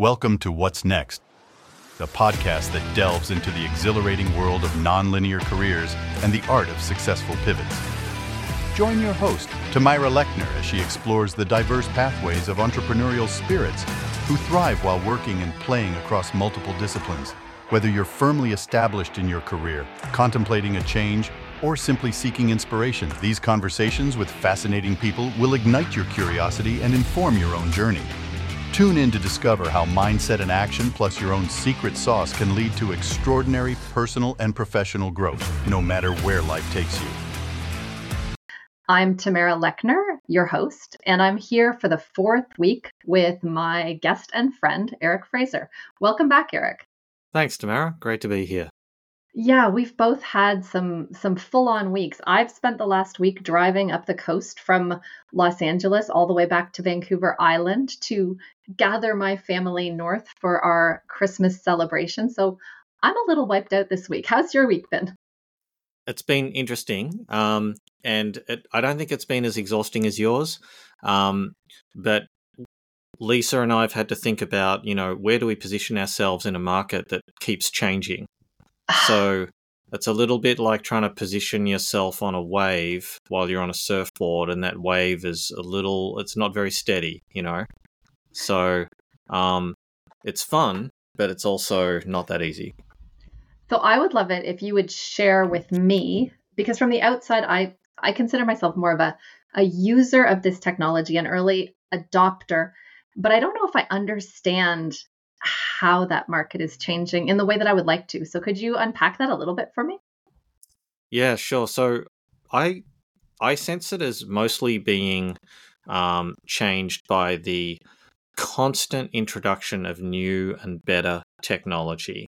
Welcome to What's Next, the podcast that delves into the exhilarating world of nonlinear careers and the art of successful pivots. Join your host, Tamara Lechner, as she explores the diverse pathways of entrepreneurial spirits who thrive while working and playing across multiple disciplines. Whether you're firmly established in your career, contemplating a change, or simply seeking inspiration, these conversations with fascinating people will ignite your curiosity and inform your own journey. Tune in to discover how mindset and action plus your own secret sauce can lead to extraordinary personal and professional growth, no matter where life takes you. I'm Tamara Lechner, your host, and I'm here for the fourth week with my guest and friend, Eric Fraser. Welcome back, Eric. Thanks, Tamara. Great to be here. Yeah, we've both had some full-on weeks. I've spent the last week driving up the coast from Los Angeles all the way back to Vancouver Island to gather my family north for our Christmas celebration. So I'm a little wiped out this week. How's your week been? It's been interesting, I don't think it's been as exhausting as yours, but Lisa and I have had to think about, where do we position ourselves in a market that keeps changing? So it's a little bit like trying to position yourself on a wave while you're on a surfboard, and that wave is it's not very steady, So it's fun, but it's also not that easy. So I would love it if you would share with me, because from the outside, I consider myself more of a user of this technology, an early adopter, but I don't know if I understand how that market is changing in the way that I would like to. So could you unpack that a little bit for me? Yeah, sure. So I sense it as mostly being changed by the constant introduction of new and better technology.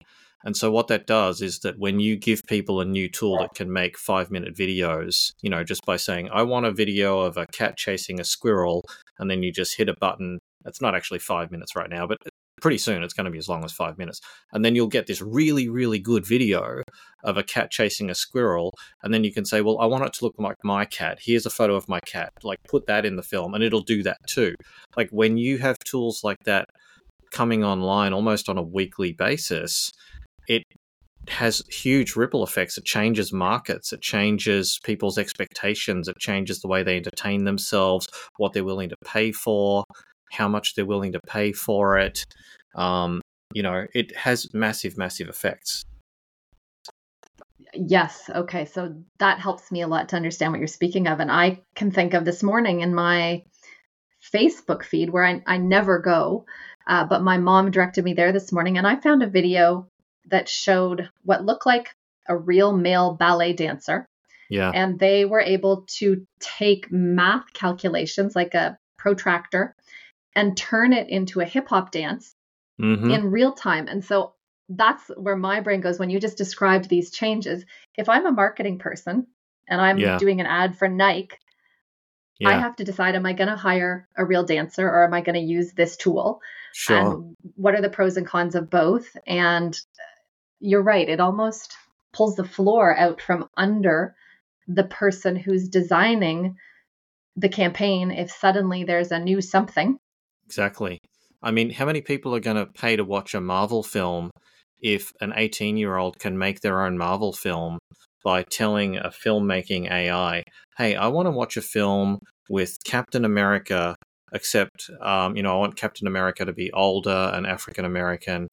And so what that does is that when you give people a new tool that can make 5-minute videos, just by saying, I want a video of a cat chasing a squirrel, and then you just hit a button. It's not actually 5 minutes right now, but pretty soon it's going to be as long as 5 minutes. And then you'll get this really, really good video of a cat chasing a squirrel. And then you can say, well, I want it to look like my cat. Here's a photo of my cat. Like, put that in the film and it'll do that too. Like, when you have tools like that coming online almost on a weekly basis, it has huge ripple effects. It changes markets. It changes people's expectations. It changes the way they entertain themselves, what they're willing to pay for, how much they're willing to pay for it. It has massive, massive effects. Yes. Okay. So that helps me a lot to understand what you're speaking of. And I can think of this morning in my Facebook feed where I never go, but my mom directed me there this morning, and I found a video that showed what looked like a real male ballet dancer. Yeah. And they were able to take math calculations like a protractor and turn it into a hip hop dance in real time. And so that's where my brain goes when you just described these changes. If I'm a marketing person and I'm doing an ad for Nike, I have to decide, am I going to hire a real dancer or am I going to use this tool? Sure. And what are the pros and cons of both? And you're right. It almost pulls the floor out from under the person who's designing the campaign if suddenly there's a new something. Exactly. I mean, how many people are going to pay to watch a Marvel film if an 18-year-old can make their own Marvel film by telling a filmmaking AI, hey, I want to watch a film with Captain America, except, I want Captain America to be older and African-American,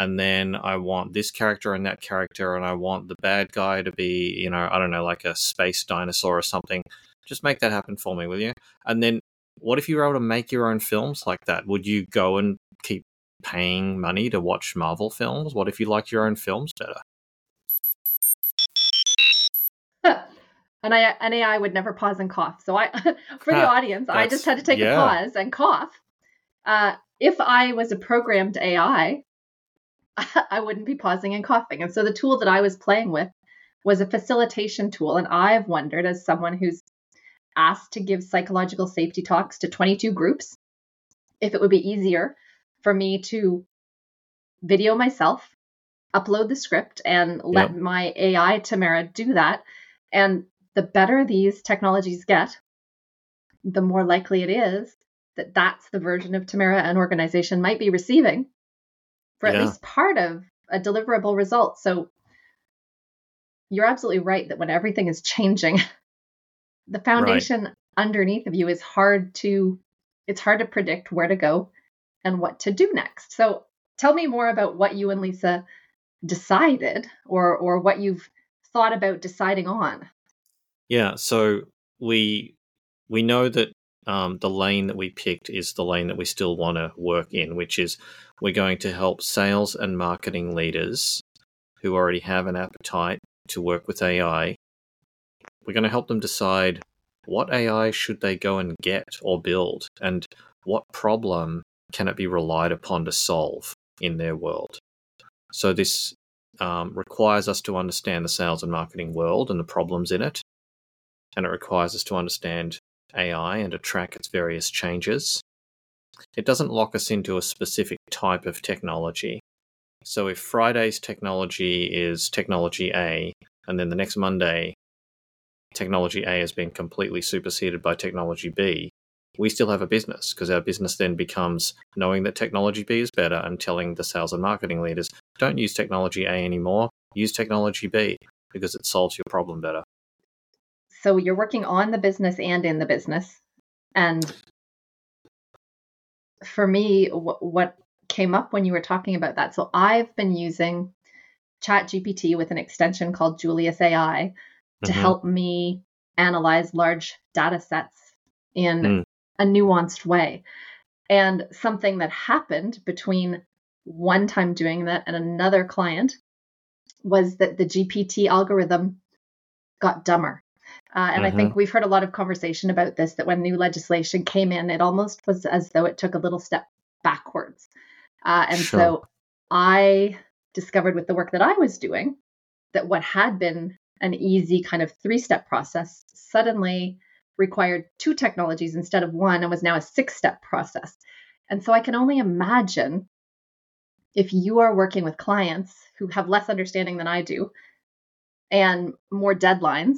and then I want this character and that character, and I want the bad guy to be, like a space dinosaur or something. Just make that happen for me, will you? And then what if you were able to make your own films like that? Would you go and keep paying money to watch Marvel films? What if you liked your own films better? An AI would never pause and cough. So for the audience, I just had to take a pause and cough. If I was a programmed AI, I wouldn't be pausing and coughing. And so the tool that I was playing with was a facilitation tool. And I've wondered, as someone who's asked to give psychological safety talks to 22 groups, if it would be easier for me to video myself, upload the script, and let my AI, Tamara, do that. And the better these technologies get, the more likely it is that that's the version of Tamara an organization might be receiving for at least part of a deliverable result. So you're absolutely right that when everything is changing, the foundation underneath of you is hard to predict where to go and what to do next. So tell me more about what you and Lisa decided or what you've thought about deciding on. Yeah, so we know that the lane that we picked is the lane that we still want to work in, which is we're going to help sales and marketing leaders who already have an appetite to work with AI. We're going to help them decide what AI should they go and get or build, and what problem can it be relied upon to solve in their world. So this requires us to understand the sales and marketing world and the problems in it, and it requires us to understand AI and to track its various changes. It doesn't lock us into a specific type of technology. So if Friday's technology is technology A, and then the next Monday technology A has been completely superseded by technology B, we still have a business, because our business then becomes knowing that technology B is better and telling the sales and marketing leaders, don't use technology A anymore, use technology B because it solves your problem better. So you're working on the business and in the business. And for me, what came up when you were talking about that, so I've been using ChatGPT with an extension called Julius AI to help me analyze large data sets in a nuanced way. And something that happened between one time doing that and another client was that the GPT algorithm got dumber. And I think we've heard a lot of conversation about this, that when new legislation came in, it almost was as though it took a little step backwards. So I discovered with the work that I was doing that what had been an easy kind of three-step process suddenly required two technologies instead of one, and was now a six-step process. And so I can only imagine if you are working with clients who have less understanding than I do and more deadlines,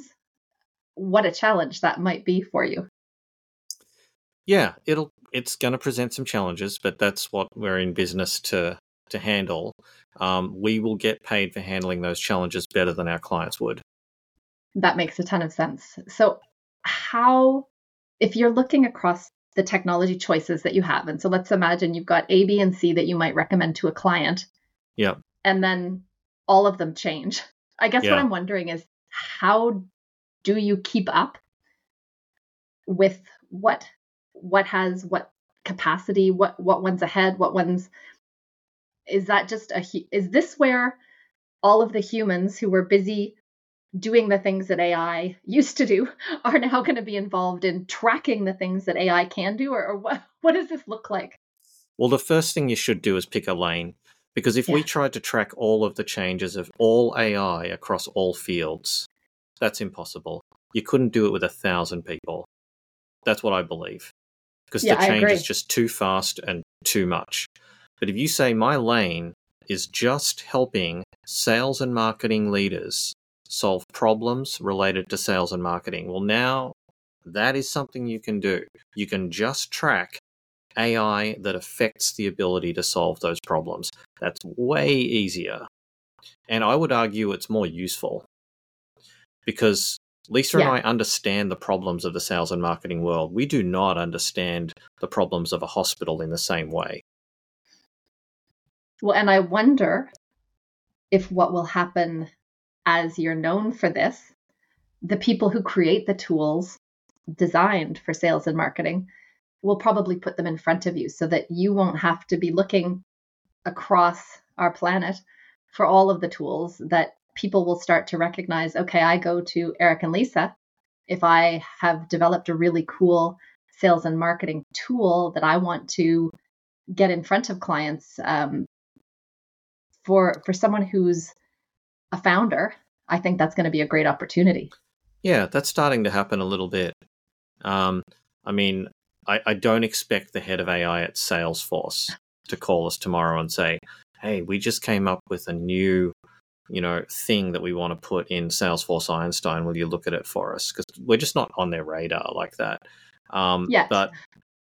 what a challenge that might be for you. Yeah, it's going to present some challenges, but that's what we're in business to handle. We will get paid for handling those challenges better than our clients would. That makes a ton of sense. So how, if you're looking across the technology choices that you have, and so let's imagine you've got A, B, and C that you might recommend to a client. Yeah. And then all of them change. I guess what I'm wondering is, how do you keep up with what has what capacity, what one's ahead, what one's, is this where all of the humans who were busy doing the things that AI used to do are now going to be involved in tracking the things that AI can do, or what does this look like? Well, the first thing you should do is pick a lane, because if we tried to track all of the changes of all AI across all fields, that's impossible. You couldn't do it with 1,000 people. That's what I believe, because the change is just too fast and too much. But if you say my lane is just helping sales and marketing leaders solve problems related to sales and marketing, well, now that is something you can do. You can just track AI that affects the ability to solve those problems. That's way easier. And I would argue it's more useful, because Lisa and I understand the problems of the sales and marketing world. We do not understand the problems of a hospital in the same way. Well, and I wonder if what will happen as you're known for this, the people who create the tools designed for sales and marketing will probably put them in front of you so that you won't have to be looking across our planet for all of the tools that people will start to recognize, okay, I go to Eric and Lisa if I have developed a really cool sales and marketing tool that I want to get in front of clients. For someone who's a founder, I think that's going to be a great opportunity. Yeah, that's starting to happen a little bit. I don't expect the head of AI at Salesforce to call us tomorrow and say, hey, we just came up with a new thing that we want to put in Salesforce Einstein. Will you look at it for us? Because we're just not on their radar like that. But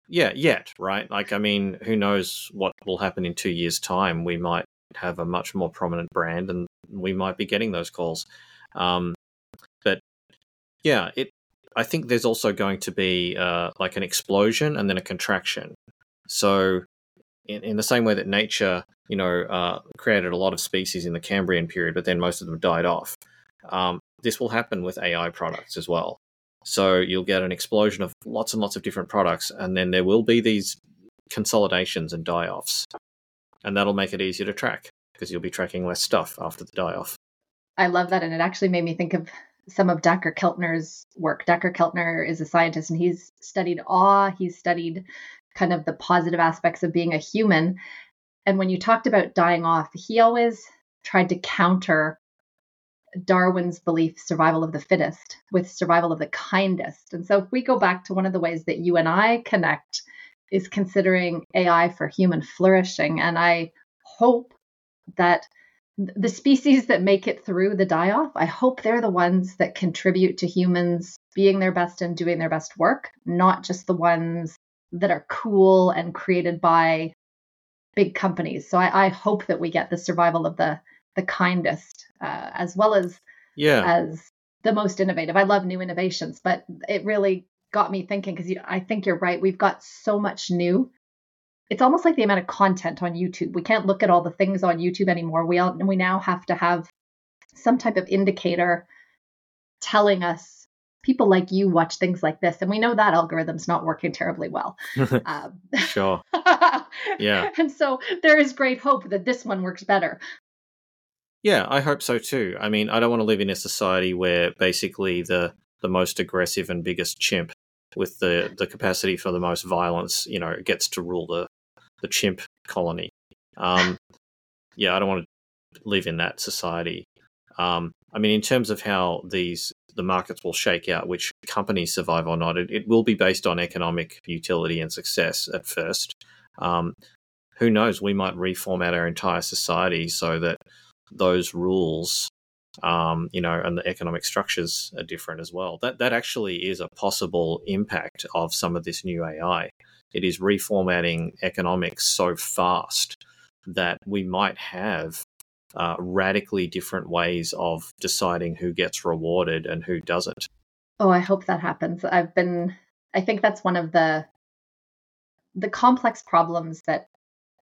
yet, right? Like, I mean, who knows what will happen in 2 years' time? We might have a much more prominent brand, and we might be getting those calls. But yeah, I think there's also going to be like an explosion and then a contraction. So in the same way that nature, created a lot of species in the Cambrian period, but then most of them died off. This will happen with AI products as well. So you'll get an explosion of lots and lots of different products, and then there will be these consolidations and die-offs. And that'll make it easier to track because you'll be tracking less stuff after the die-off. I love that. And it actually made me think of some of Dacher Keltner's work. Dacher Keltner is a scientist, and he's studied awe. He's studied kind of the positive aspects of being a human. And when you talked about dying off, he always tried to counter Darwin's belief, survival of the fittest, with survival of the kindest. And so if we go back to one of the ways that you and I connect is considering AI for human flourishing. And I hope that the species that make it through the die-off, I hope they're the ones that contribute to humans being their best and doing their best work, not just the ones that are cool and created by big companies. So I hope that we get the survival of the kindest, as well as the most innovative. I love new innovations, but it really got me thinking, because I think you're right. We've got so much new. It's almost like the amount of content on YouTube. We can't look at all the things on YouTube anymore. We now have to have some type of indicator telling us people like you watch things like this. And we know that algorithm's not working terribly well. Sure. Yeah. And so there is great hope that this one works better. Yeah, I hope so too. I mean, I don't want to live in a society where basically the most aggressive and biggest chimp with the capacity for the most violence, gets to rule the chimp colony. Yeah, I don't want to live in that society. I mean, in terms of how the markets will shake out, which companies survive or not, it will be based on economic utility and success at first. Who knows? We might reformat our entire society so that those rules, and the economic structures are different as well. That actually is a possible impact of some of this new AI. It is reformatting economics so fast that we might have radically different ways of deciding who gets rewarded and who doesn't. Oh, I hope that happens. I think that's one of the complex problems that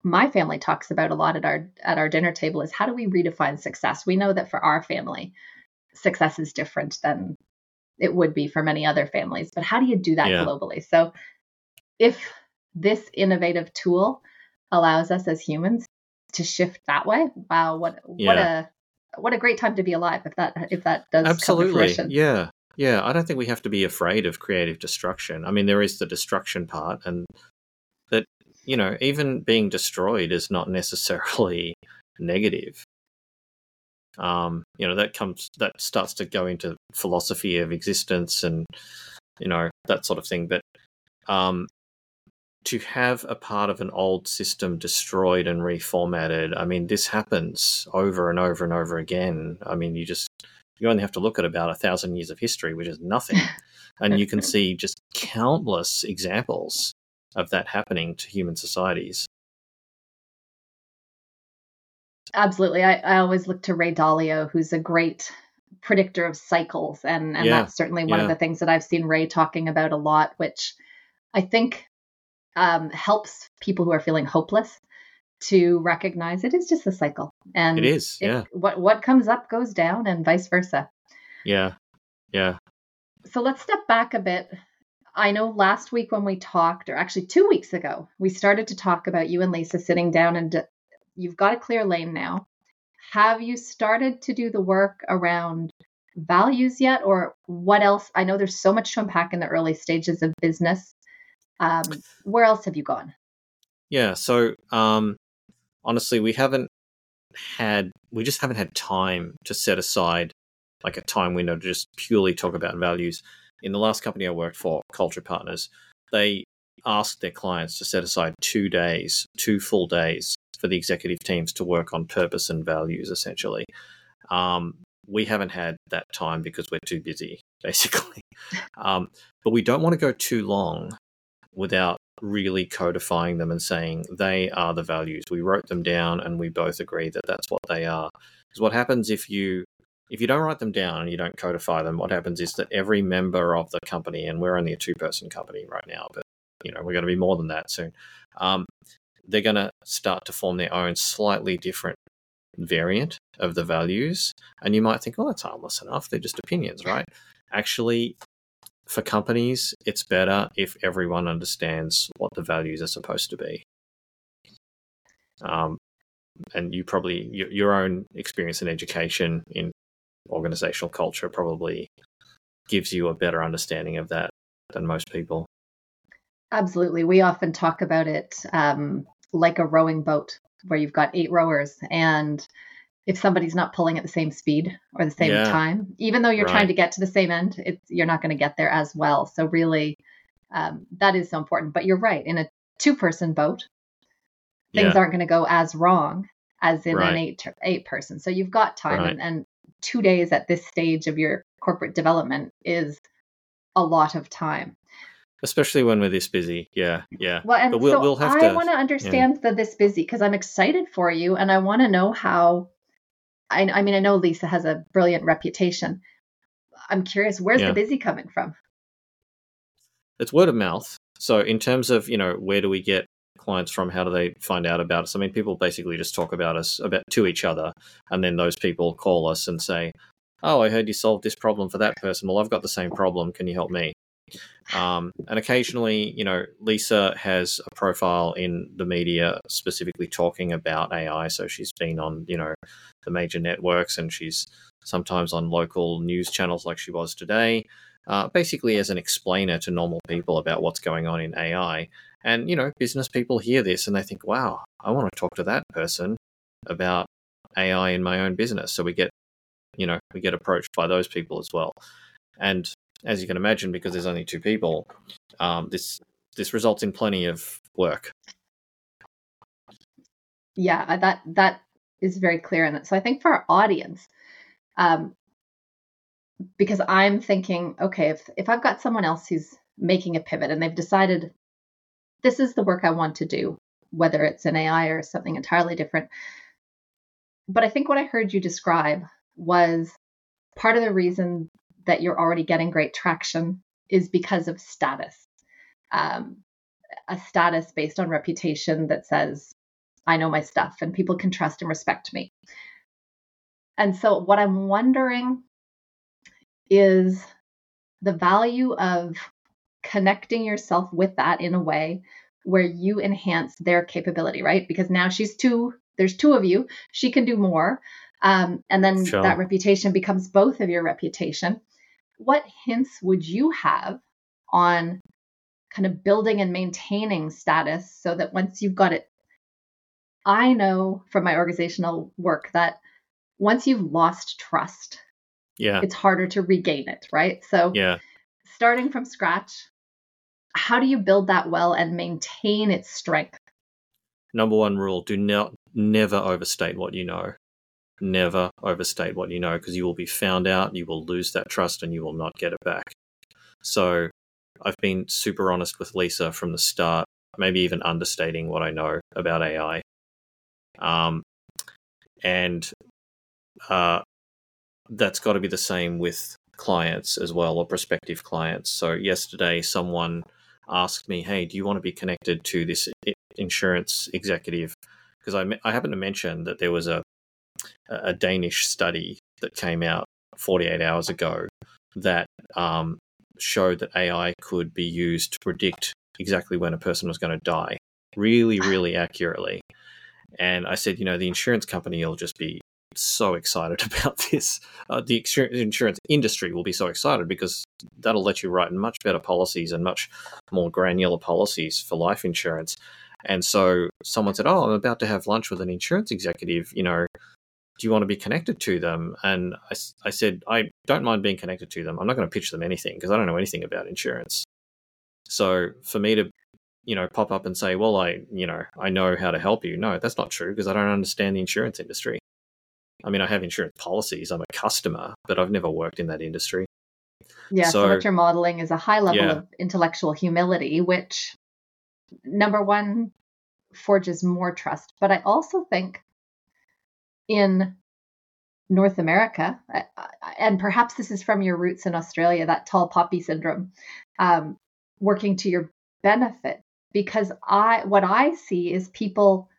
my family talks about a lot at our dinner table is, how do we redefine success? We know that for our family, success is different than it would be for many other families, but how do you do that globally? So if this innovative tool allows us as humans to shift that way, wow, what a great time to be alive if that does absolutely come to fruition. Yeah. Yeah. I don't think we have to be afraid of creative destruction. I mean, there is the destruction part, and that, even being destroyed is not necessarily negative. That starts to go into philosophy of existence and, that sort of thing. But to have a part of an old system destroyed and reformatted, I mean, this happens over and over and over again. I mean, you only have to look at about 1,000 years of history, which is nothing. And you can see just countless examples of that happening to human societies. Absolutely. I always look to Ray Dalio, who's a great predictor of cycles. And that's certainly one of the things that I've seen Ray talking about a lot, which I think helps people who are feeling hopeless to recognize it is just a cycle. And it is, what comes up goes down and vice versa. Yeah, yeah. So let's step back a bit. I know last week when we talked, or actually 2 weeks ago, we started to talk about you and Lisa sitting down and you've got a clear lane now. Have you started to do the work around values yet, or what else? I know there's so much to unpack in the early stages of business. Where else have you gone? Yeah, so honestly, we just haven't had time to set aside like a time window to just purely talk about values. In the last company I worked for, Culture Partners, they asked their clients to set aside 2 days, 2 full days for the executive teams to work on purpose and values, essentially. We haven't had that time because we're too busy, basically. But we don't want to go too long without really codifying them and saying they are the values. We wrote them down and we both agree that that's what they are. Because what happens if you don't write them down and you don't codify them, what happens is that every member of the company, and we're only a 2-person company right now, but you know, we're going to be more than that soon. They're going to start to form their own slightly different variant of the values. And you might think, oh, that's harmless enough. They're just opinions, right? Actually, for companies, it's better if everyone understands what the values are supposed to be. And you probably, your own experience in education, in organizational culture, probably gives you a better understanding of that than most people. Absolutely. We often talk about it like a rowing boat where you've got 8 rowers, and if somebody's not pulling at the same speed or the same time, even though you're trying to get to the same end, you're not going to get there as well. So really, that is so important. But you're right. In a 2-person boat, things aren't going to go as wrong as in an 8-person. So you've got time. Right. And 2 days at this stage of your corporate development is a lot of time. Especially when we're this busy. Yeah. Well, and we'll have I want to understand the this busy, because I'm excited for you and I want to know how. I mean, I know Lisa has a brilliant reputation. I'm curious, where's the busy coming from? It's word of mouth. So in terms of, you know, where do we get clients from? How do they find out about us? I mean, people basically just talk about us to each other, and then those people call us and say, oh, I heard you solved this problem for that person. Well, I've got the same problem. Can you help me? And occasionally, you know, Lisa has a profile in the media specifically talking about AI. So she's been on, you know, the major networks, and she's sometimes on local news channels like she was today, basically as an explainer to normal people about what's going on in AI. And, you know, business people hear this and they think, wow, I want to talk to that person about AI in my own business. So we get approached by those people as well. And as you can imagine, because there's only 2 people, this results in plenty of work. Yeah, that is very clear in that. So I think for our audience, because I'm thinking, okay, if I've got someone else who's making a pivot and they've decided this is the work I want to do, whether it's an AI or something entirely different. But I think what I heard you describe was part of the reason that you're already getting great traction is because of status, a status based on reputation that says, I know my stuff and people can trust and respect me. And so what I'm wondering is the value of connecting yourself with that in a way where you enhance their capability, right? Because now there's 2 of you, she can do more. And then that reputation becomes both of your reputation. What hints would you have on kind of building and maintaining status so that once you've got it, I know from my organizational work that once you've lost trust, it's harder to regain it, right? So starting from scratch, how do you build that well and maintain its strength? Number one rule, never overstate what you know. Never overstate what you know, because you will be found out, you will lose that trust, and you will not get it back. So I've been super honest with Lisa from the start, maybe even understating what I know about AI. And that's got to be the same with clients as well, or prospective clients. So yesterday someone asked me, hey, do you want to be connected to this insurance executive? Because I happened to mention that there was a Danish study that came out 48 hours ago that showed that AI could be used to predict exactly when a person was going to die really, really accurately. And I said, you know, the insurance company will just be so excited about this. The insurance industry will be so excited because that'll let you write much better policies and much more granular policies for life insurance. And so someone said, oh, I'm about to have lunch with an insurance executive, you know, do you want to be connected to them? And I said, I don't mind being connected to them. I'm not going to pitch them anything because I don't know anything about insurance. So for me to, you know, pop up and say, well, I know how to help you. No, that's not true because I don't understand the insurance industry. I mean, I have insurance policies. I'm a customer, but I've never worked in that industry. Yeah, so what you're modeling is a high level of intellectual humility, which number one, forges more trust. But I also think in North America, and perhaps this is from your roots in Australia, that tall poppy syndrome, working to your benefit, because what I see is people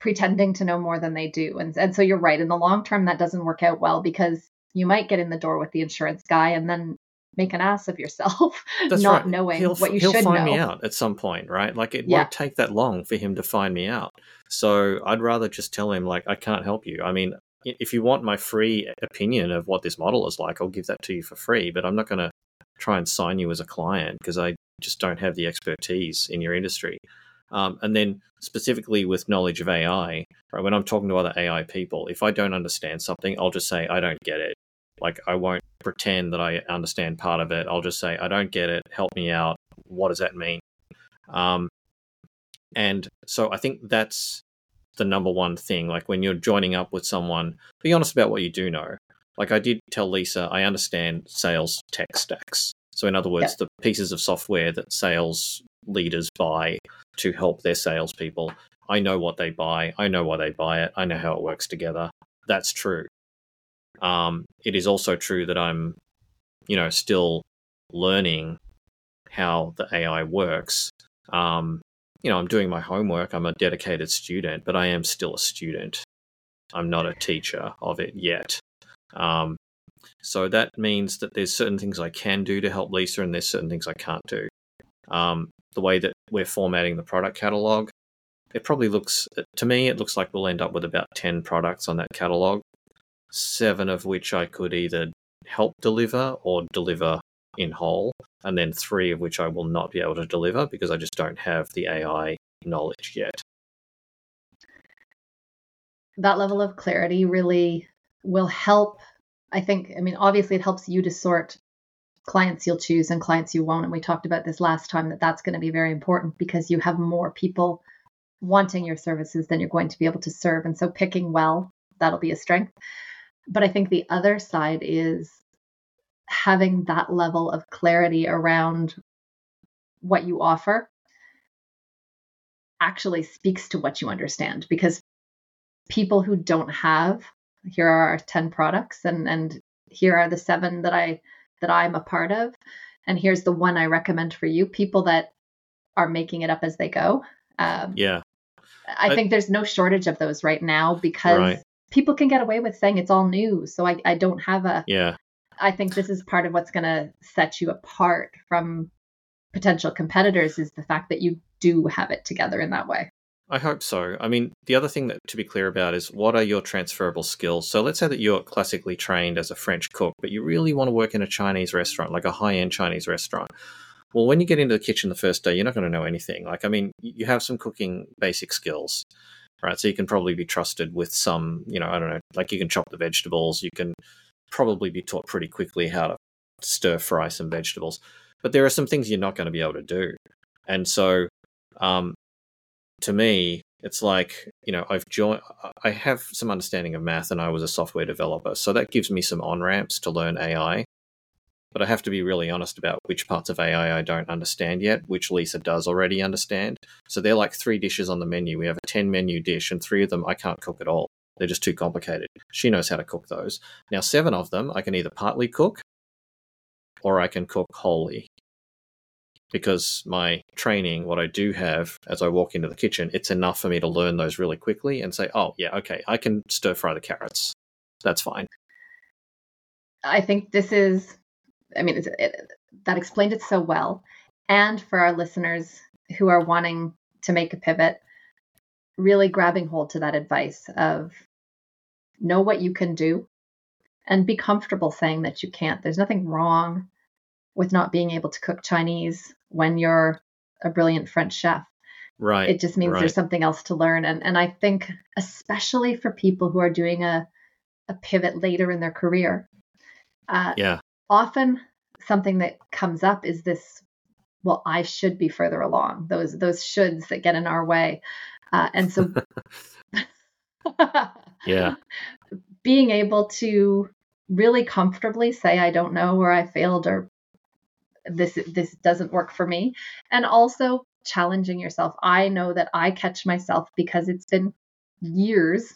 pretending to know more than they do. And so you're right. In the long term, that doesn't work out well, because you might get in the door with the insurance guy and then make an ass of yourself, not knowing what you should know. He'll find me out at some point, right? Like, it won't take that long for him to find me out. So I'd rather just tell him, like, I can't help you. I mean, if you want my free opinion of what this model is like, I'll give that to you for free, but I'm not going to try and sign you as a client because I just don't have the expertise in your industry. And then specifically with knowledge of AI, right, when I'm talking to other AI people, if I don't understand something, I'll just say, I don't get it. Like, I won't pretend that I understand part of it. I'll just say, I don't get it. Help me out. What does that mean? And so I think that's the number one thing. Like, when you're joining up with someone, be honest about what you do know. Like, I did tell Lisa, I understand sales tech stacks. So in other words, the pieces of software that sales leaders buy to help their salespeople. I know what they buy. I know why they buy it. I know how it works together. That's true. It is also true that I'm, still learning how the AI works. I'm doing my homework. I'm a dedicated student, but I am still a student. I'm not a teacher of it yet. So that means that there's certain things I can do to help Lisa, and there's certain things I can't do. The way that we're formatting the product catalog, it looks like we'll end up with about 10 products on that catalog, 7 of which I could either help deliver or deliver in whole, and then 3 of which I will not be able to deliver because I just don't have the AI knowledge yet. That level of clarity really will help, obviously it helps you to sort clients you'll choose and clients you won't. And we talked about this last time, that's going to be very important because you have more people wanting your services than you're going to be able to serve. And so picking well, that'll be a strength. But I think the other side is having that level of clarity around what you offer actually speaks to what you understand, because people who don't have, here are our 10 products and here are the 7 that I'm a part of, and here's the one I recommend for you, people that are making it up as they go. I think there's no shortage of those right now because people can get away with saying it's all new. So I don't have I think this is part of what's going to set you apart from potential competitors is the fact that you do have it together in that way. I hope so. I mean, the other thing to be clear about is what are your transferable skills? So let's say that you're classically trained as a French cook, but you really want to work in a Chinese restaurant, like a high-end Chinese restaurant. Well, when you get into the kitchen the first day, you're not going to know anything. Like, you have some cooking basic skills, right? So you can probably be trusted with some, you can chop the vegetables. You can probably be taught pretty quickly how to stir fry some vegetables. But there are some things you're not going to be able to do. And so, to me, it's like, I have some understanding of math and I was a software developer. So that gives me some on-ramps to learn AI. But I have to be really honest about which parts of AI I don't understand yet, which Lisa does already understand. So they're like 3 dishes on the menu. We have a 10-menu dish and 3 of them I can't cook at all. They're just too complicated. She knows how to cook those. Now, 7 of them I can either partly cook or I can cook wholly. Because my training, what I do have as I walk into the kitchen, it's enough for me to learn those really quickly and say, oh, yeah, okay, I can stir fry the carrots. That's fine. I think this is, that explained it so well. And for our listeners who are wanting to make a pivot, really grabbing hold to that advice of know what you can do and be comfortable saying that you can't. There's nothing wrong with not being able to cook Chinese when you're a brilliant French chef. Right. It just means there's something else to learn. And I think especially for people who are doing a pivot later in their career, often something that comes up is this, well, I should be further along, those shoulds that get in our way. And so being able to really comfortably say, I don't know, or I failed, or this doesn't work for me. And also challenging yourself. I know that I catch myself because it's been years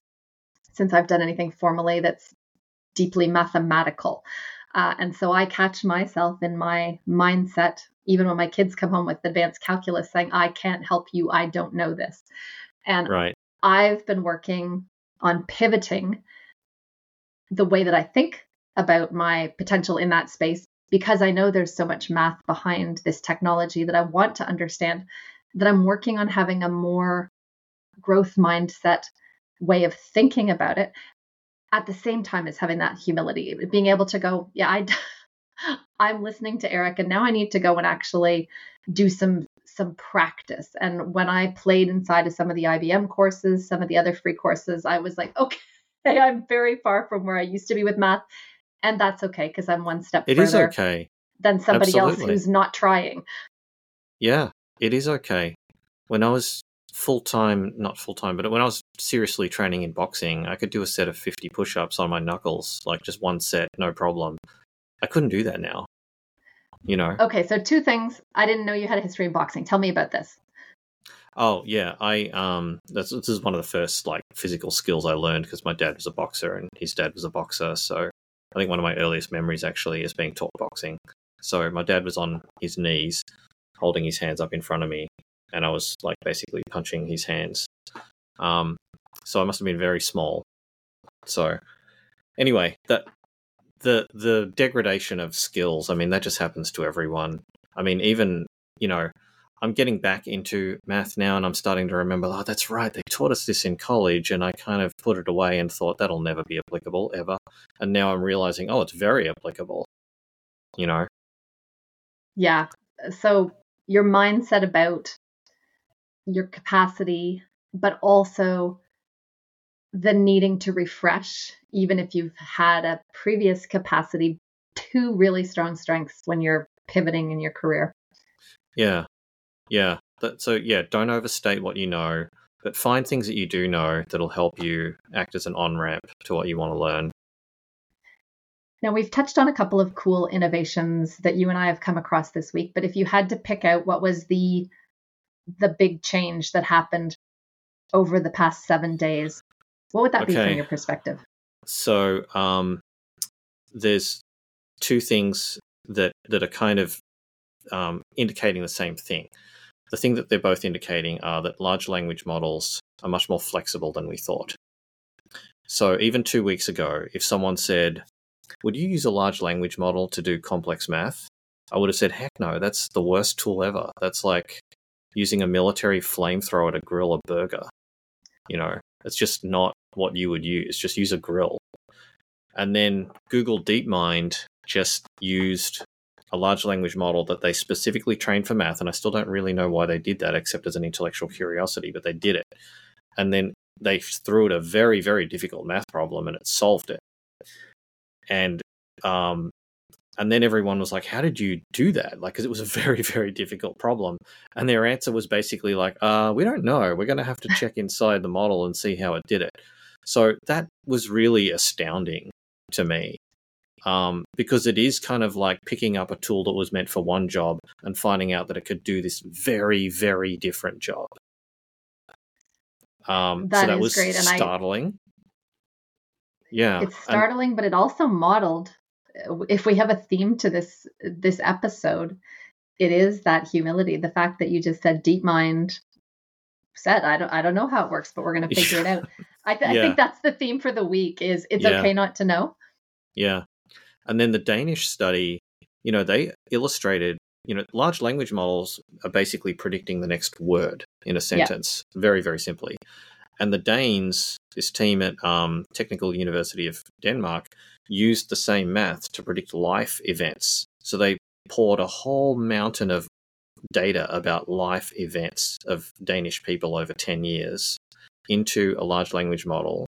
since I've done anything formally that's deeply mathematical. And so I catch myself in my mindset, even when my kids come home with advanced calculus, saying, I can't help you. I don't know this. And right. I've been working on pivoting the way that I think about my potential in that space, because I know there's so much math behind this technology that I want to understand, that I'm working on having a more growth mindset way of thinking about it, at the same time as having that humility, being able to go, yeah, I'm listening to Eric, and now I need to go and actually do some practice. And when I played inside of some of the IBM courses, some of the other free courses, I was like, okay, I'm very far from where I used to be with math. And that's okay, because I'm one step further than somebody else who's not trying. Yeah, it is okay. When I was when I was seriously training in boxing, I could do a set of 50 push-ups on my knuckles, like just one set, no problem. I couldn't do that now, you know. Okay, so two things. I didn't know you had a history in boxing. Tell me about this. Oh, yeah. This is one of the first like physical skills I learned, because my dad was a boxer and his dad was a boxer. So I think one of my earliest memories actually is being taught boxing. So my dad was on his knees, holding his hands up in front of me, and I was like basically punching his hands. So I must have been very small. So anyway, the degradation of skills, I mean, that just happens to everyone. I mean, even, you know, I'm getting back into math now, and I'm starting to remember, oh, that's right, they taught us this in college, and I kind of put it away and thought that'll never be applicable ever. And now I'm realizing, oh, it's very applicable, you know? Yeah. So your mindset about your capacity, but also the needing to refresh, even if you've had a previous capacity, two really strong strengths when you're pivoting in your career. Yeah. Yeah. Don't overstate what you know, but find things that you do know that'll help you act as an on-ramp to what you want to learn. Now, we've touched on a couple of cool innovations that you and I have come across this week, but if you had to pick out what was the big change that happened over the past 7 days, what would that be from your perspective? So there's two things that are kind of indicating the same thing. The thing that they're both indicating are that large language models are much more flexible than we thought. So even 2 weeks ago, if someone said, would you use a large language model to do complex math? I would have said, heck no, that's the worst tool ever. That's like using a military flamethrower to grill a burger. You know, it's just not what you would use. Just use a grill. And then Google DeepMind just used a large language model that they specifically trained for math, and I still don't really know why they did that except as an intellectual curiosity, but they did it. And then they threw it a very, very difficult math problem, and it solved it. And then everyone was like, how did you do that? Like, because it was a very, very difficult problem. And their answer was basically like, we don't know. We're going to have to check inside the model and see how it did it. So that was really astounding to me, because it is kind of like picking up a tool that was meant for one job and finding out that it could do this very, very different job. That was great. Startling. Yeah, it's startling, but it also modeled, if we have a theme to this episode, it is that humility. The fact that you just said DeepMind said, I don't know how it works, but we're going to figure it out. I think that's the theme for the week is it's okay not to know. Yeah. And then the Danish study, you know, they illustrated, you know, large language models are basically predicting the next word in a sentence, very, very simply. And the Danes, this team at Technical University of Denmark, used the same math to predict life events. So they poured a whole mountain of data about life events of Danish people over 10 years into a large language model.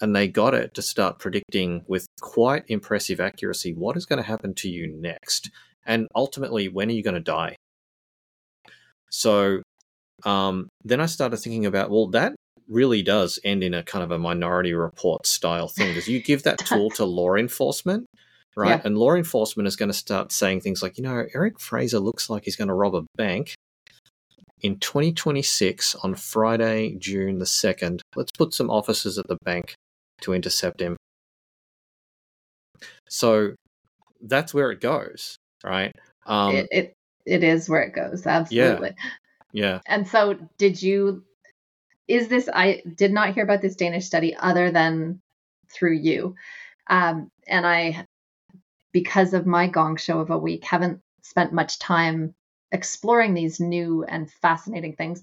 And they got it to start predicting with quite impressive accuracy what is going to happen to you next. And ultimately, when are you going to die? So then I started thinking about, well, that really does end in a kind of a Minority Report style thing, because you give that tool to law enforcement, right? Yeah. And law enforcement is going to start saying things like, you know, Eric Fraser looks like he's going to rob a bank. in 2026 on Friday, June the 2nd. Let's put some officers at the bank to intercept him. So that's where it goes, right? It is where it goes, absolutely. Yeah. And so I did not hear about this Danish study other than through you. And I, because of my gong show of a week, haven't spent much time exploring these new and fascinating things.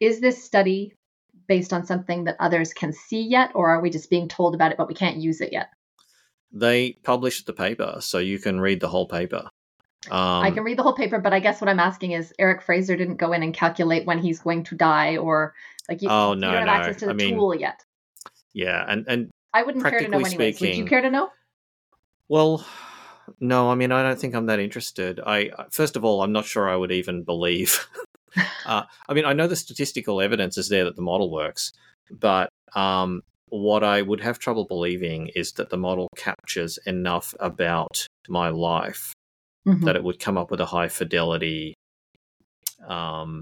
Is this study based on something that others can see yet, or are we just being told about it, but we can't use it yet? They published the paper, so you can read the whole paper. I can read the whole paper, but I guess what I'm asking is Eric Fraser didn't go in and calculate when he's going to die, or like you don't have access to the tool yet. Yeah, and I wouldn't care to know anyways. Would you care to know? Well, no, I mean, I don't think I'm that interested. First of all, I'm not sure I would even believe. I mean, I know the statistical evidence is there that the model works, but what I would have trouble believing is that the model captures enough about my life that it would come up with a high fidelity sort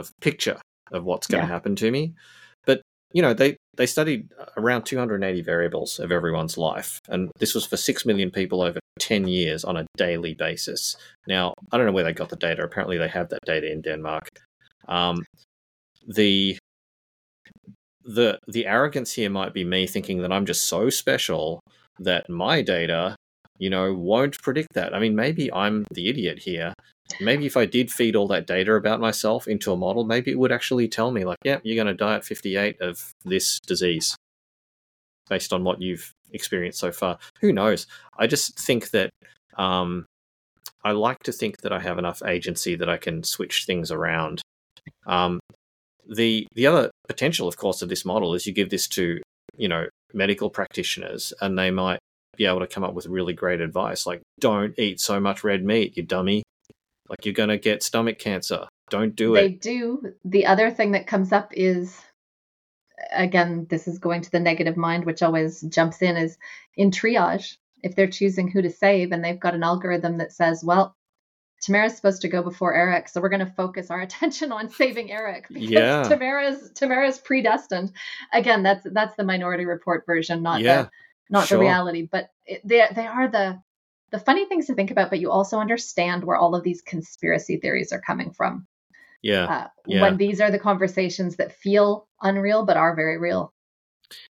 of picture of what's going to happen to me. But, you know, they studied around 280 variables of everyone's life, and this was for 6 million people over 10 years on a daily basis. Now, I don't know where they got the data. Apparently they have that data in Denmark. The arrogance here might be me thinking that I'm just so special that my data, you know, won't predict that. I mean, maybe I'm the idiot here. Maybe if I did feed all that data about myself into a model, maybe it would actually tell me, like, yeah, you're going to die at 58 of this disease based on what you've experienced so far. Who knows? I just think that I like to think that I have enough agency that I can switch things around. The other potential, of course, of this model is you give this to, you know, medical practitioners, and they might be able to come up with really great advice, like, don't eat so much red meat, you dummy. Like, you're going to get stomach cancer. Don't do it. They do. The other thing that comes up is, again, this is going to the negative mind, which always jumps in triage. If they're choosing who to save and they've got an algorithm that says, well, Tamara's supposed to go before Eric, so we're going to focus our attention on saving Eric because Tamara's predestined. Again, that's the Minority Report version, not the reality, but they are the funny things to think about, but you also understand where all of these conspiracy theories are coming from. When these are the conversations that feel unreal, but are very real.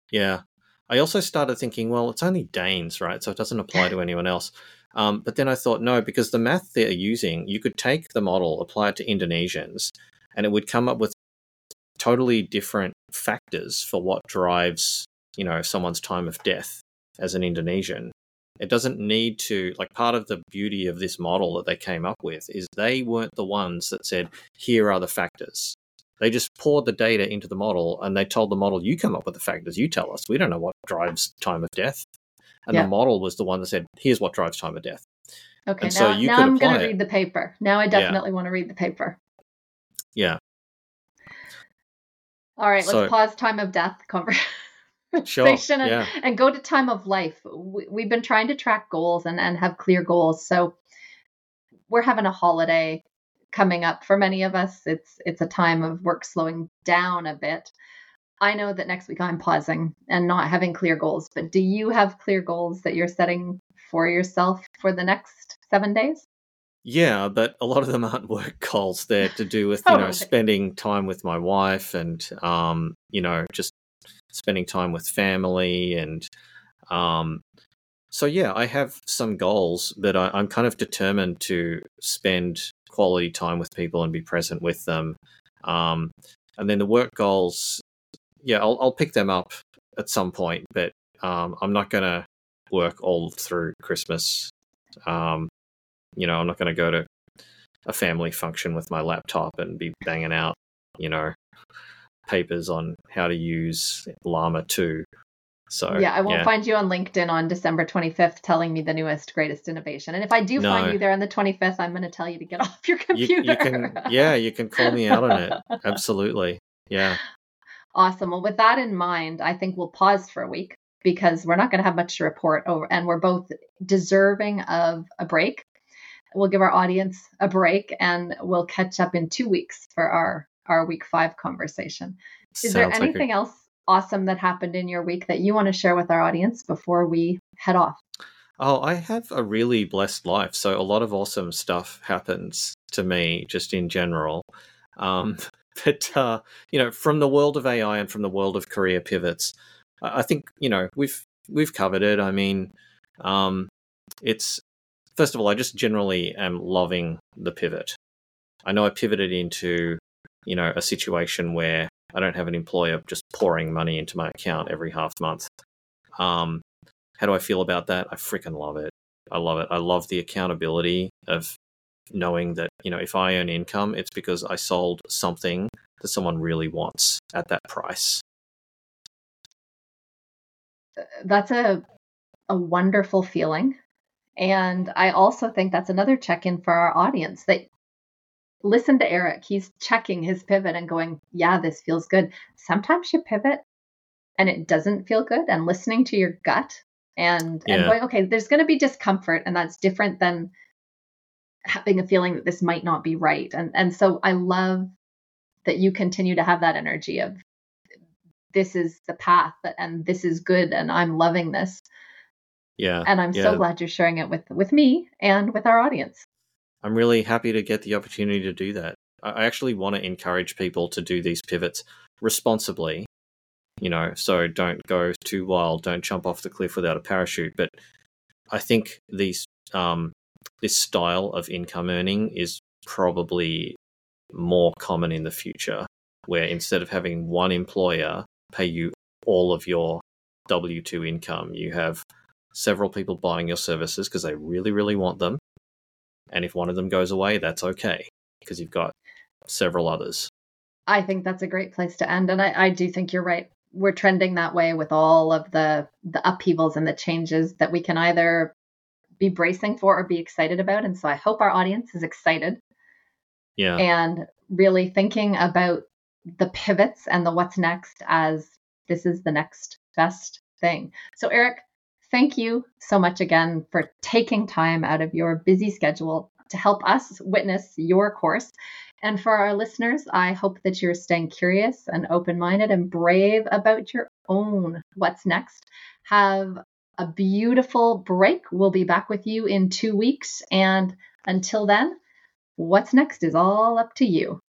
Yeah. I also started thinking, well, it's only Danes, right? So it doesn't apply to anyone else. But then I thought, no, because the math they're using, you could take the model, apply it to Indonesians, and it would come up with totally different factors for what drives, you know, someone's time of death as an Indonesian. It doesn't need to, like, part of the beauty of this model that they came up with is they weren't the ones that said, here are the factors. They just poured the data into the model and they told the model, you come up with the factors, you tell us. We don't know what drives time of death. And the model was the one that said, here's what drives time of death. Okay, and now I'm going to read the paper. Now I definitely want to read the paper. Yeah. All right, let's pause time of death conversation. And go to time of life. We've been trying to track goals and have clear goals. So we're having a holiday coming up for many of us. It's a time of work slowing down a bit. I know that next week I'm pausing and not having clear goals, but do you have clear goals that you're setting for yourself for the next 7 days? Yeah, but a lot of them aren't work goals. They're to do with, you know, spending time with my wife and, you know, just spending time with family, and so yeah, I have some goals, but I'm kind of determined to spend quality time with people and be present with them. And then the work goals, yeah, I'll pick them up at some point, but I'm not going to work all through Christmas. You know, I'm not going to go to a family function with my laptop and be banging out, you know, papers on how to use Llama 2. So yeah, I won't find you on LinkedIn on December 25th telling me the newest, greatest innovation. And if I do find you there on the 25th, I'm going to tell you to get off your computer. You can call me out on it. Absolutely. Yeah. Awesome. Well, with that in mind, I think we'll pause for a week because we're not going to have much to report over, and we're both deserving of a break. We'll give our audience a break and we'll catch up in 2 weeks for our week 5 conversation. Is there anything else awesome that happened in your week that you want to share with our audience before we head off? Oh, I have a really blessed life. So a lot of awesome stuff happens to me just in general. But you know, from the world of AI and from the world of career pivots, I think, you know, we've covered it. I mean, it's, first of all, I just generally am loving the pivot. I know I pivoted into, you know, a situation where I don't have an employer just pouring money into my account every half month. How do I feel about that? I freaking love it. I love it. I love the accountability of knowing that, you know, if I earn income, it's because I sold something that someone really wants at that price. That's a wonderful feeling. And I also think that's another check-in for our audience. That listen to Eric. He's checking his pivot and going, yeah, this feels good. Sometimes you pivot and it doesn't feel good, and listening to your gut and going, okay, there's going to be discomfort, and that's different than having a feeling that this might not be right. And so I love that you continue to have that energy of this is the path and this is good and I'm loving this. Yeah. And I'm so glad you're sharing it with me and with our audience. I'm really happy to get the opportunity to do that. I actually want to encourage people to do these pivots responsibly, you know, so don't go too wild, don't jump off the cliff without a parachute. But I think these this style of income earning is probably more common in the future, where instead of having one employer pay you all of your W-2 income, you have several people buying your services because they really, really want them. And if one of them goes away, that's okay, because you've got several others. I think that's a great place to end. And I do think you're right. We're trending that way with all of the upheavals and the changes that we can either be bracing for or be excited about. And so I hope our audience is excited. Yeah. And really thinking about the pivots and the what's next as this is the next best thing. So Eric, thank you so much again for taking time out of your busy schedule to help us witness your course. And for our listeners, I hope that you're staying curious and open-minded and brave about your own what's next. Have a beautiful break. We'll be back with you in 2 weeks. And until then, what's next is all up to you.